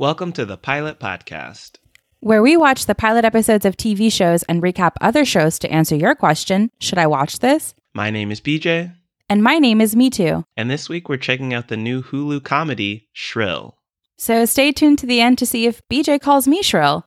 Welcome to the Pilot Podcast, where we watch the pilot episodes of TV shows and recap other shows to answer your question, should I watch this? My name is BJ. And my name is Me Too. And this week we're checking out the new Hulu comedy, Shrill. So stay tuned to the end to see if BJ calls me Shrill.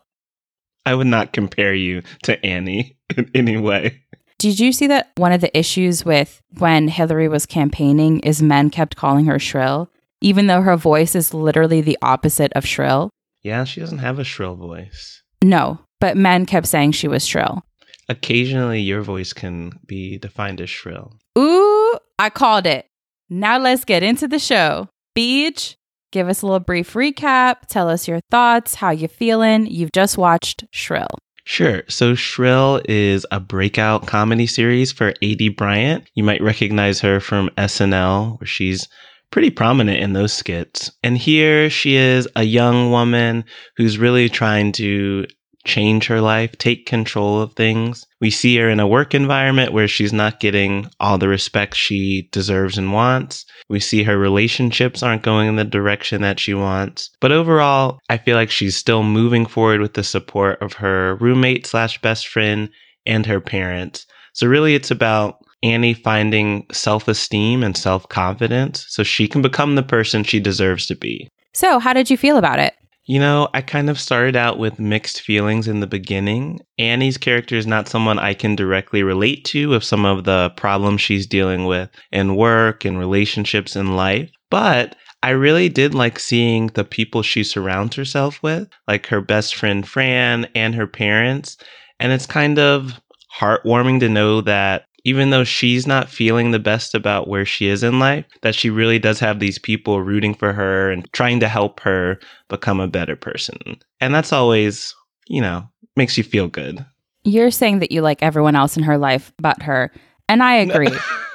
I would not compare you to Annie in any way. Did you see that one of the issues with when Hillary was campaigning is men kept calling her Shrill? Even though her voice is literally the opposite of shrill. Yeah, she doesn't have a shrill voice. No, but men kept saying she was shrill. Occasionally, your voice can be defined as shrill. Ooh, I called it. Now let's get into the show. Beach, give us a little brief recap. Tell us your thoughts, how you feeling. You've just watched Shrill. Sure. So Shrill is a breakout comedy series for Aidy Bryant. You might recognize her from SNL, where she's pretty prominent in those skits. And here she is, a young woman who's really trying to change her life, take control of things. We see her in a work environment where she's not getting all the respect she deserves and wants. We see her relationships aren't going in the direction that she wants. But overall, I feel like she's still moving forward with the support of her roommate / best friend and her parents. So really it's about Annie finding self-esteem and self-confidence so she can become the person she deserves to be. So how did you feel about it? You know, I kind of started out with mixed feelings in the beginning. Annie's character is not someone I can directly relate to with some of the problems she's dealing with in work and relationships in life. But I really did like seeing the people she surrounds herself with, like her best friend Fran and her parents. And it's kind of heartwarming to know that even though she's not feeling the best about where she is in life, that she really does have these people rooting for her and trying to help her become a better person. And that's always, you know, makes you feel good. You're saying that you like everyone else in her life but her. And I agree.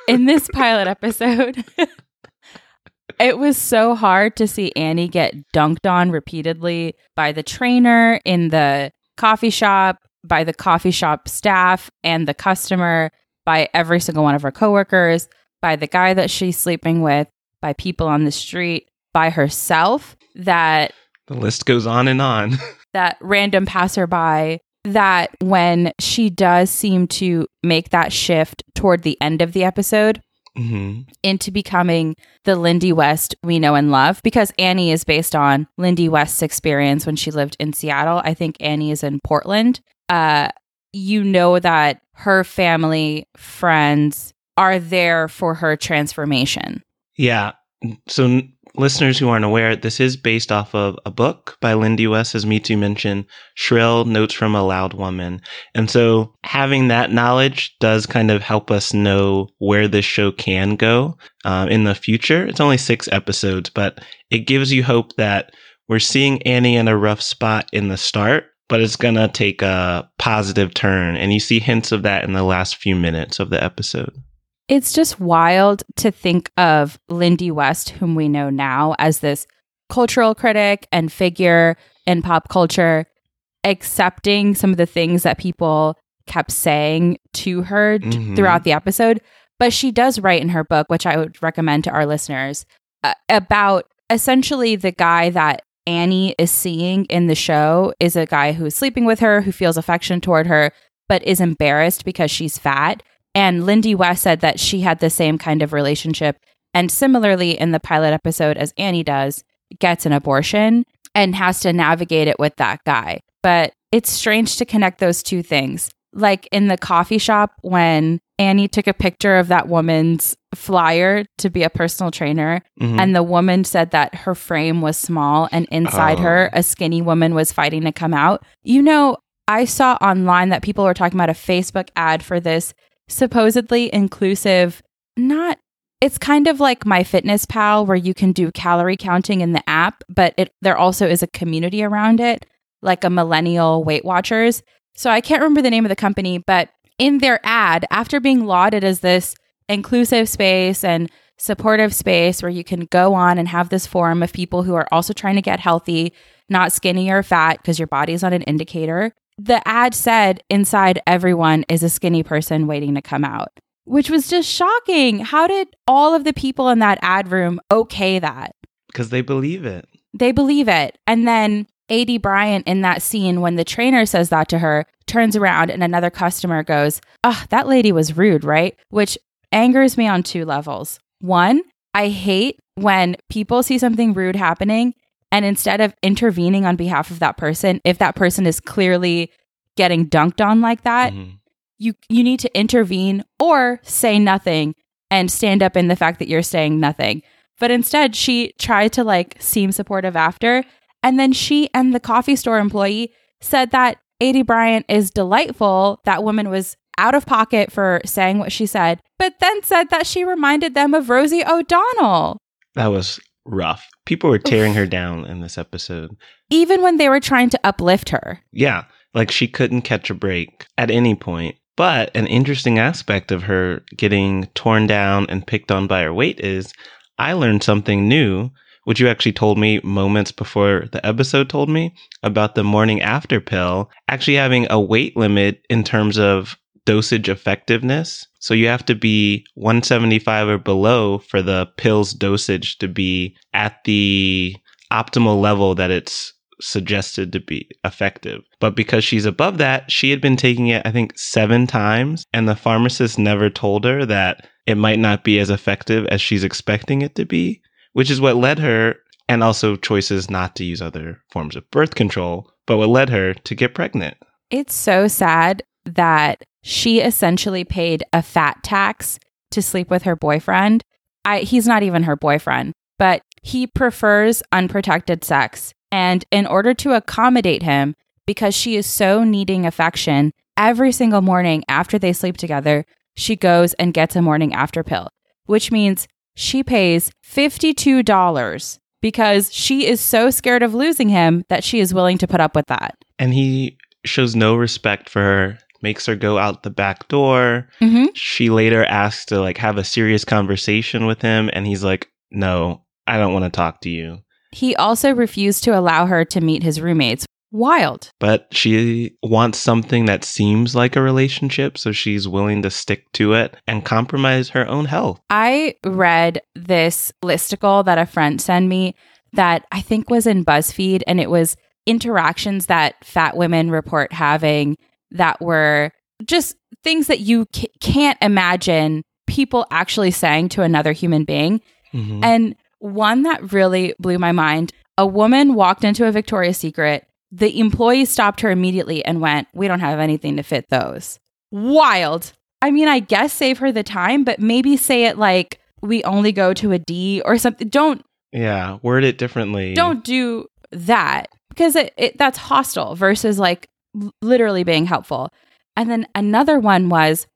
In this pilot episode, it was so hard to see Annie get dunked on repeatedly by the trainer in the coffee shop, by the coffee shop staff and the customer, by every single one of her coworkers, by the guy that she's sleeping with, by people on the street, by herself, that the list goes on and on. That random passerby, that when she does seem to make that shift toward the end of the episode into becoming the Lindy West we know and love, because Annie is based on Lindy West's experience when she lived in Seattle. I think Annie is in Portland. You know that her family, friends are there for her transformation. Yeah. So listeners who aren't aware, this is based off of a book by Lindy West, as Me Too mentioned, Shrill, Notes from a Loud Woman. And so having that knowledge does kind of help us know where this show can go in the future. It's only 6 episodes, but it gives you hope that we're seeing Annie in a rough spot in the start, but it's going to take a positive turn. And you see hints of that in the last few minutes of the episode. It's just wild to think of Lindy West, whom we know now, as this cultural critic and figure in pop culture, accepting some of the things that people kept saying to her throughout the episode. But she does write in her book, which I would recommend to our listeners, about essentially the guy that Annie is seeing in the show is a guy who's sleeping with her, who feels affection toward her, but is embarrassed because she's fat. And Lindy West said that she had the same kind of relationship. And similarly, in the pilot episode, as Annie does, gets an abortion and has to navigate it with that guy. But it's strange to connect those two things. Like in the coffee shop, when Annie took a picture of that woman's flyer to be a personal trainer, and the woman said that her frame was small and inside her, a skinny woman was fighting to come out. You know, I saw online that people were talking about a Facebook ad for this supposedly inclusive, it's kind of like MyFitnessPal where you can do calorie counting in the app, but there also is a community around it, like a millennial Weight Watchers. So I can't remember the name of the company, but in their ad, after being lauded as this inclusive space and supportive space where you can go on and have this forum of people who are also trying to get healthy, not skinny or fat, because your body's not an indicator, the ad said inside everyone is a skinny person waiting to come out, which was just shocking. How did all of the people in that ad room okay that? Because they believe it. They believe it. And then Aidy Bryant, in that scene when the trainer says that to her, turns around and another customer goes, "Oh, that lady was rude, right?" Which angers me on two levels. One, I hate when people see something rude happening and instead of intervening on behalf of that person, if that person is clearly getting dunked on like that, mm-hmm. you need to intervene or say nothing and stand up in the fact that you're saying nothing. But instead, she tried to seem supportive after. And then she and the coffee store employee said that Aidy Bryant is delightful. That woman was out of pocket for saying what she said, but then said that she reminded them of Rosie O'Donnell. That was rough. People were tearing her down in this episode. Even when they were trying to uplift her. Yeah, she couldn't catch a break at any point. But an interesting aspect of her getting torn down and picked on by her weight is I learned something new, which you actually told me moments before the episode told me about the morning after pill actually having a weight limit in terms of dosage effectiveness. So you have to be 175 or below for the pill's dosage to be at the optimal level that it's suggested to be effective. But because she's above that, she had been taking it, I think, 7 times. And the pharmacist never told her that it might not be as effective as she's expecting it to be, which is what led her, and also choices not to use other forms of birth control, but what led her to get pregnant. It's so sad that she essentially paid a fat tax to sleep with her boyfriend. He's not even her boyfriend, but he prefers unprotected sex. And in order to accommodate him, because she is so needing affection, every single morning after they sleep together, she goes and gets a morning after pill, which means she pays $52 because she is so scared of losing him that she is willing to put up with that. And he shows no respect for her, makes her go out the back door. Mm-hmm. She later asks to have a serious conversation with him. And he's like, "No, I don't want to talk to you." He also refused to allow her to meet his roommates. Wild. But she wants something that seems like a relationship, so she's willing to stick to it and compromise her own health. I read this listicle that a friend sent me that I think was in BuzzFeed, and it was interactions that fat women report having that were just things that you can't imagine people actually saying to another human being. Mm-hmm. And one that really blew my mind, a woman walked into a Victoria's Secret. The employee stopped her immediately and went, "We don't have anything to fit those." Wild. I mean, I guess save her the time, but maybe say it like, "We only go to a D" or something. Don't. Yeah, word it differently. Don't do that because that's hostile versus literally being helpful. And then another one was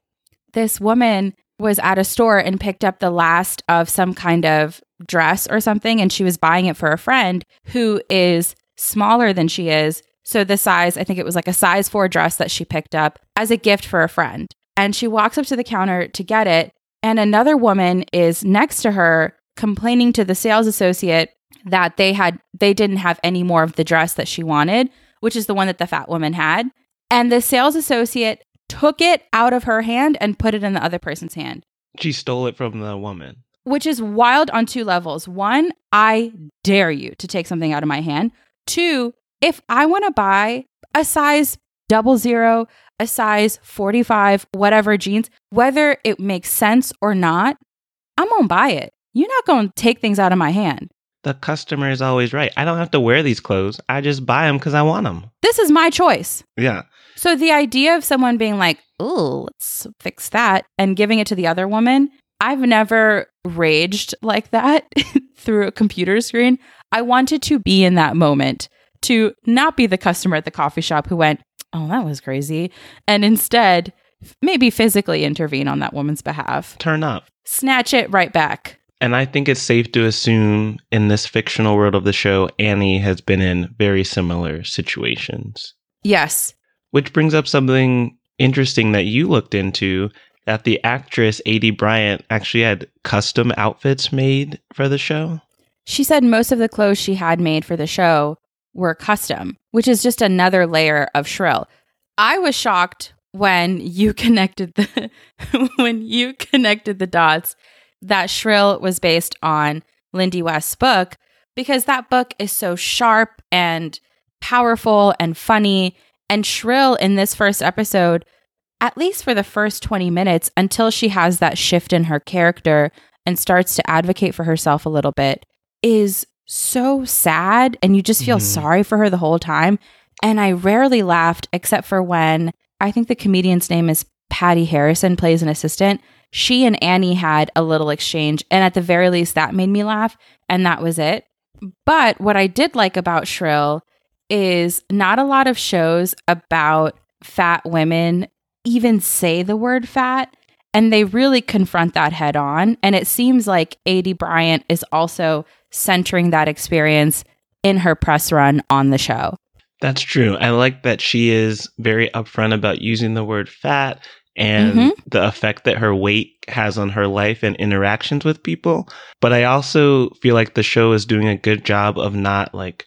this woman was at a store and picked up the last of some kind of dress or something, and she was buying it for a friend who is smaller than she is. So the size, I think it was a size 4 dress that she picked up as a gift for a friend. And she walks up to the counter to get it. And another woman is next to her complaining to the sales associate that they didn't have any more of the dress that she wanted, which is the one that the fat woman had. And the sales associate took it out of her hand and put it in the other person's hand. She stole it from the woman. Which is wild on two levels. One, I dare you to take something out of my hand. 2, if I want to buy a size 00, a size 45, whatever jeans, whether it makes sense or not, I'm going to buy it. You're not going to take things out of my hand. The customer is always right. I don't have to wear these clothes. I just buy them because I want them. This is my choice. Yeah. So the idea of someone being like, "Ooh, let's fix that," and giving it to the other woman, I've never raged like that through a computer screen. I wanted to be in that moment, to not be the customer at the coffee shop who went, "Oh, that was crazy," and instead maybe physically intervene on that woman's behalf. Turn up. Snatch it right back. And I think it's safe to assume in this fictional world of the show, Annie has been in very similar situations. Yes. Which brings up something interesting that you looked into, that the actress Aidy Bryant actually had custom outfits made for the show. She said most of the clothes she had made for the show were custom, which is just another layer of Shrill. I was shocked when you connected the dots that Shrill was based on Lindy West's book, because that book is so sharp and powerful and funny. And Shrill in this first episode, at least for the first 20 minutes, until she has that shift in her character and starts to advocate for herself a little bit, is so sad. And you just feel sorry for her the whole time. And I rarely laughed, except for when, I think the comedian's name is Patty Harrison, plays an assistant. She and Annie had a little exchange. And at the very least, that made me laugh. And that was it. But what I did like about Shrill is not a lot of shows about fat women even say the word fat. And they really confront that head on. And it seems like Aidy Bryant is also centering that experience in her press run on the show. That's true. I like that she is very upfront about using the word fat and the effect that her weight has on her life and interactions with people. But I also feel like the show is doing a good job of not like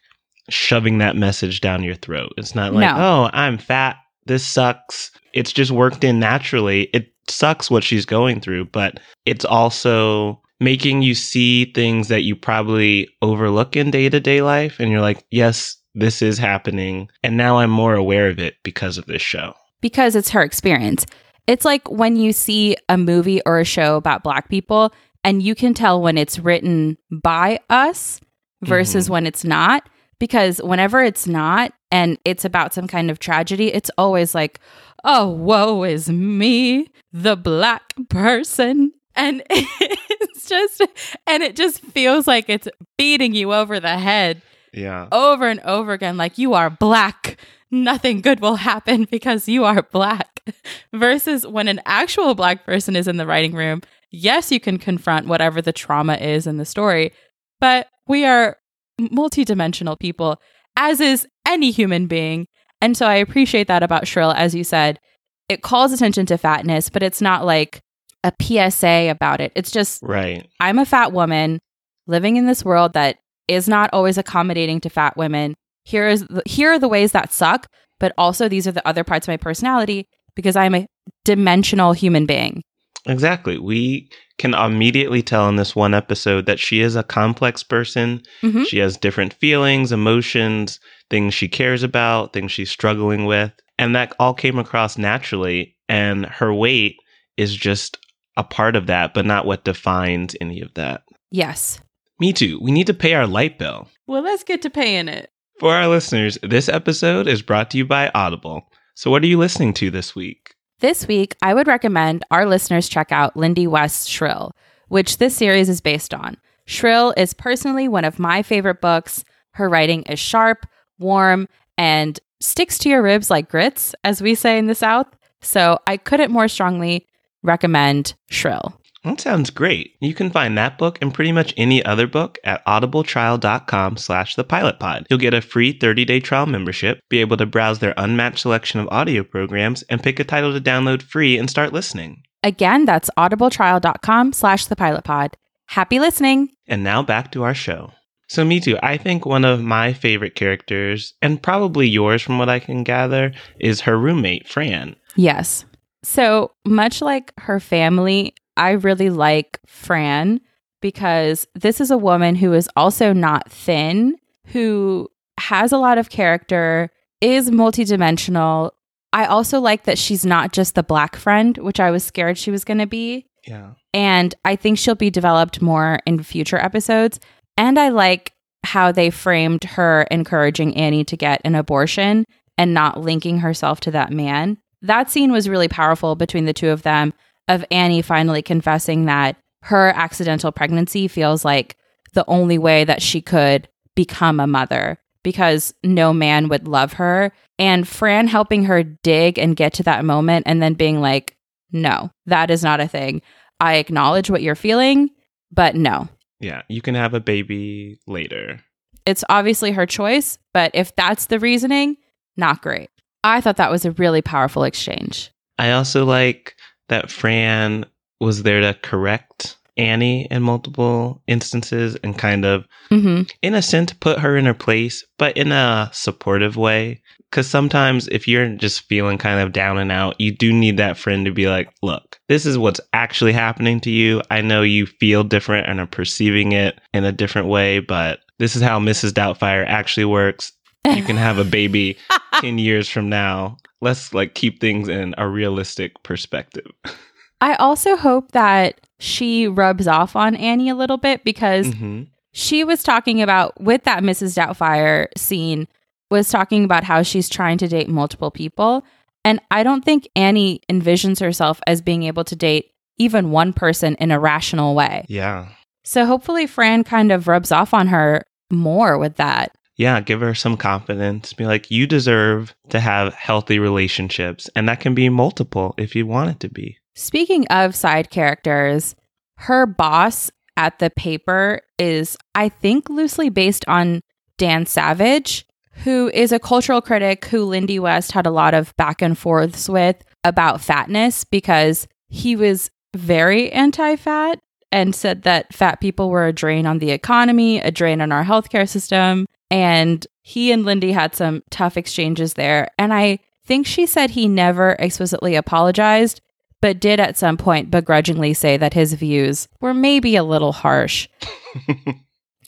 shoving that message down your throat. It's not like, oh, I'm fat. This sucks. It's just worked in naturally. It sucks what she's going through, but it's also making you see things that you probably overlook in day-to-day life. And you're like, yes, this is happening. And now I'm more aware of it because of this show. Because it's her experience. It's like when you see a movie or a show about Black people, and you can tell when it's written by us versus when it's not. Because whenever it's not, and it's about some kind of tragedy, it's always like, oh, woe is me, the Black person. And it's just, and it just feels like it's beating you over the head. Yeah. Over and over again, like, you are Black. Nothing good will happen because you are Black. Versus when an actual Black person is in the writing room, yes, you can confront whatever the trauma is in the story, but we are multidimensional people, as is any human being. And so I appreciate that about Shrill. As you said, it calls attention to fatness, but it's not like a PSA about it. It's just, right, I'm a fat woman living in this world that is not always accommodating to fat women. Here are the ways that suck, but also these are the other parts of my personality because I'm a dimensional human being. Exactly. We can immediately tell in this one episode that she is a complex person. She has different feelings, emotions, things she cares about, things she's struggling with. And that all came across naturally. And her weight is just a part of that, but not what defines any of that. Yes. Me too. We need to pay our light bill. Well, let's get to paying it. For our listeners, this episode is brought to you by Audible. So what are you listening to this week? This week, I would recommend our listeners check out Lindy West's Shrill, which this series is based on. Shrill is personally one of my favorite books. Her writing is sharp, warm, and sticks to your ribs like grits, as we say in the South. So I couldn't more strongly recommend Shrill. That sounds great. You can find that book and pretty much any other book at audibletrial.com/thepilotpod. You'll get a free 30-day trial membership, be able to browse their unmatched selection of audio programs, and pick a title to download free and start listening. Again, that's audibletrial.com/thepilotpod. Happy listening. And now back to our show. So me too. I think one of my favorite characters, and probably yours from what I can gather, is her roommate, Fran. Yes. So much like her family, I really like Fran because this is a woman who is also not thin, who has a lot of character, is multidimensional. I also like that she's not just the Black friend, which I was scared she was going to be. Yeah. And I think she'll be developed more in future episodes. And I like how they framed her encouraging Annie to get an abortion and not linking herself to that man. That scene was really powerful between the two of them, of Annie finally confessing that her accidental pregnancy feels like the only way that she could become a mother because no man would love her. And Fran helping her dig and get to that moment and then being like, no, that is not a thing. I acknowledge what you're feeling, but no. Yeah, you can have a baby later. It's obviously her choice, but if that's the reasoning, not great. I thought that was a really powerful exchange. I also like that Fran was there to correct Annie in multiple instances and kind of, in a sense, put her in her place, but in a supportive way. Because sometimes if you're just feeling kind of down and out, you do need that friend to be like, look, this is what's actually happening to you. I know you feel different and are perceiving it in a different way, but this is how Mrs. Doubtfire actually works. You can have a baby 10 years from now. Let's like keep things in a realistic perspective. I also hope that she rubs off on Annie a little bit, because she was talking about, with that Mrs. Doubtfire scene, was talking about how she's trying to date multiple people. And I don't think Annie envisions herself as being able to date even one person in a rational way. Yeah. So hopefully Fran kind of rubs off on her more with that. Yeah, give her some confidence. Be like, you deserve to have healthy relationships. And that can be multiple if you want it to be. Speaking of side characters, her boss at the paper is, I think, loosely based on Dan Savage, who is a cultural critic who Lindy West had a lot of back and forths with about fatness, because he was very anti-fat and said that fat people were a drain on the economy, a drain on our healthcare system. And he and Lindy had some tough exchanges there. And I think she said he never explicitly apologized, but did at some point begrudgingly say that his views were maybe a little harsh.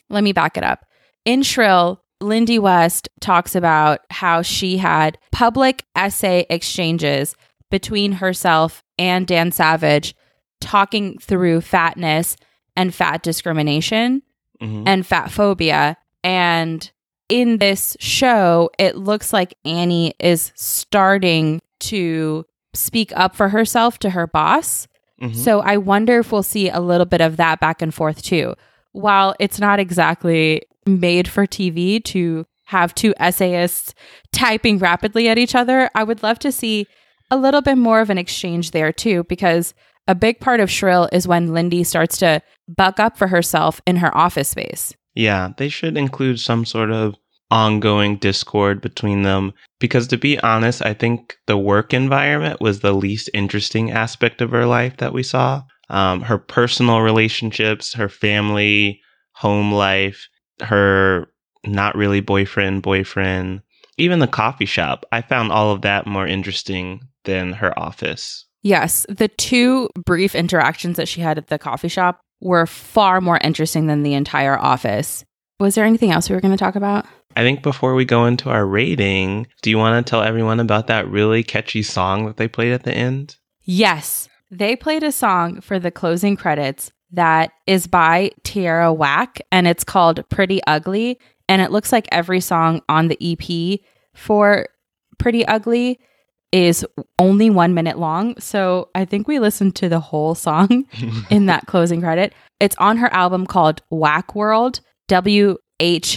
Let me back it up. In Shrill, Lindy West talks about how she had public essay exchanges between herself and Dan Savage talking through fatness and fat discrimination and fat phobia. And in this show, it looks like Annie is starting to speak up for herself to her boss. So I wonder if we'll see a little bit of that back and forth too. While it's not exactly made for TV to have two essayists typing rapidly at each other, I would love to see a little bit more of an exchange there too, because a big part of Shrill is when Lindy starts to buck up for herself in her office space. Yeah, they should include some sort of ongoing discord between them, because to be honest, I think the work environment was the least interesting aspect of her life that we saw. Her personal relationships, her family, home life, her not really boyfriend, even the coffee shop. I found all of that more interesting than her office. Yes, the two brief interactions that she had at the coffee shop were far more interesting than the entire office. Was there anything else we were going to talk about? I think before we go into our rating, do you want to tell everyone about that really catchy song that they played at the end? Yes, they played a song for the closing credits that is by Tierra Whack, and it's called Pretty Ugly. And it looks like every song on the EP for Pretty Ugly is only 1 minute long. So I think we listened to the whole song in that closing credit. It's on her album called Whack World, WHACK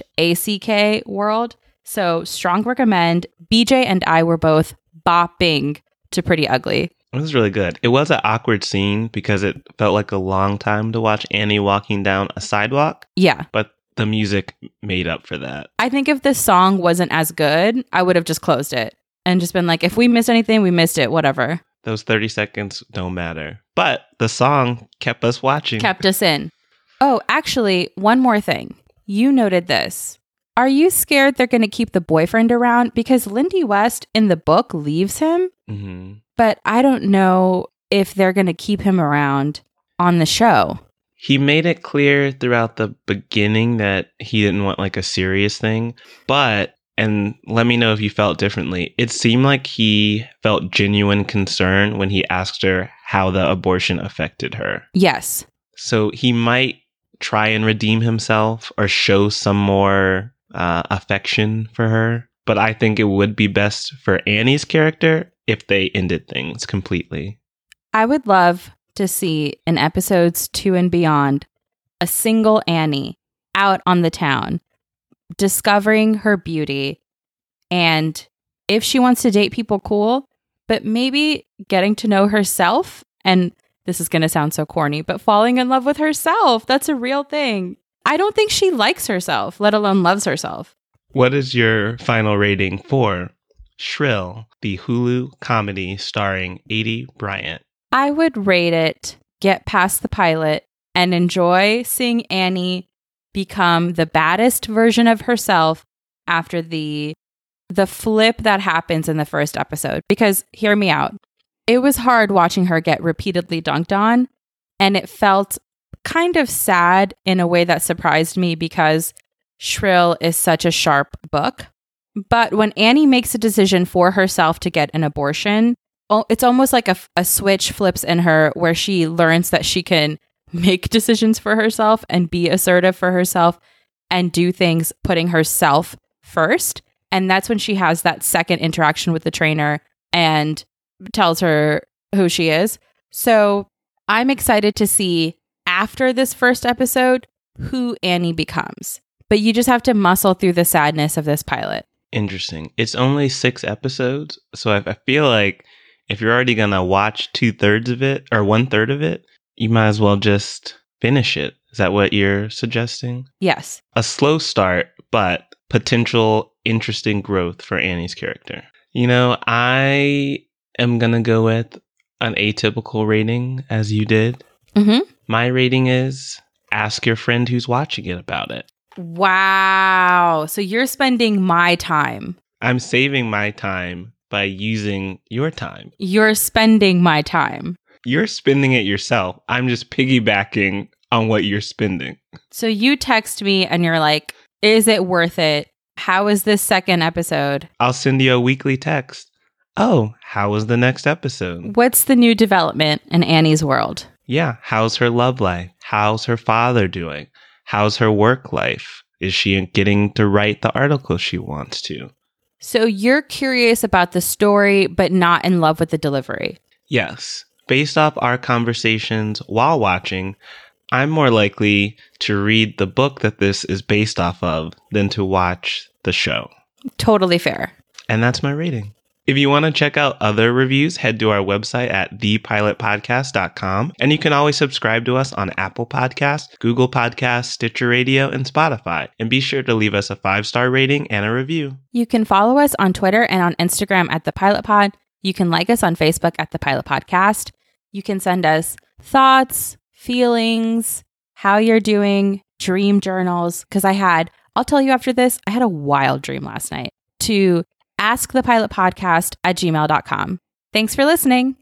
World. So strong recommend. BJ and I were both bopping to Pretty Ugly. It was really good. It was an awkward scene because it felt like a long time to watch Annie walking down a sidewalk. Yeah. But the music made up for that. I think if this song wasn't as good, I would have just closed it and just been like, if we missed anything, we missed it, whatever. Those 30 seconds don't matter. But the song kept us watching. Kept us in. Oh, actually, one more thing. You noted this. Are you scared they're going to keep the boyfriend around? Because Lindy West in the book leaves him. Mm-hmm. But I don't know if they're going to keep him around on the show. He made it clear throughout the beginning that he didn't want like a serious thing. But, and let me know if you felt differently, it seemed like he felt genuine concern when he asked her how the abortion affected her. Yes. So he might try and redeem himself or show some more affection for her. But I think it would be best for Annie's character if they ended things completely. I would love to see in episodes 2 and beyond a single Annie out on the town, discovering her beauty, and if she wants to date people, cool, but maybe getting to know herself, and this is going to sound so corny, but falling in love with herself, that's a real thing. I don't think she likes herself, let alone loves herself. What is your final rating for Shrill, the Hulu comedy starring Aidy Bryant? I would rate it, get past the pilot, and enjoy seeing Annie become the baddest version of herself after the flip that happens in the first episode. Because, hear me out, it was hard watching her get repeatedly dunked on, and it felt kind of sad in a way that surprised me because Shrill is such a sharp book. But when Annie makes a decision for herself to get an abortion, it's almost like a switch flips in her where she learns that she can make decisions for herself and be assertive for herself and do things putting herself first. And that's when she has that second interaction with the trainer and tells her who she is. So I'm excited to see after this first episode who Annie becomes. But you just have to muscle through the sadness of this pilot. Interesting. It's only 6 episodes. So I feel like if you're already going to watch 2/3 of it or 1/3 of it, you might as well just finish it. Is that what you're suggesting? Yes. A slow start, but potential interesting growth for Annie's character. You know, I am going to go with an atypical rating as you did. Mm-hmm. My rating is ask your friend who's watching it about it. Wow. So you're spending my time. I'm saving my time by using your time. You're spending my time. You're spending it yourself. I'm just piggybacking on what you're spending. So you text me and you're like, is it worth it? How is this second episode? I'll send you a weekly text. Oh, how was the next episode? What's the new development in Annie's world? Yeah. How's her love life? How's her father doing? How's her work life? Is she getting to write the article she wants to? So you're curious about the story, but not in love with the delivery. Yes. Based off our conversations while watching, I'm more likely to read the book that this is based off of than to watch the show. Totally fair. And that's my rating. If you want to check out other reviews, head to our website at thepilotpodcast.com. And you can always subscribe to us on Apple Podcasts, Google Podcasts, Stitcher Radio, and Spotify. And be sure to leave us a 5-star rating and a review. You can follow us on Twitter and on Instagram at thepilotpod. You can like us on Facebook at The Pilot Podcast. You can send us thoughts, feelings, how you're doing, dream journals. Because I'll tell you after this, I had a wild dream last night. To askthepilotpodcast@gmail.com. Thanks for listening.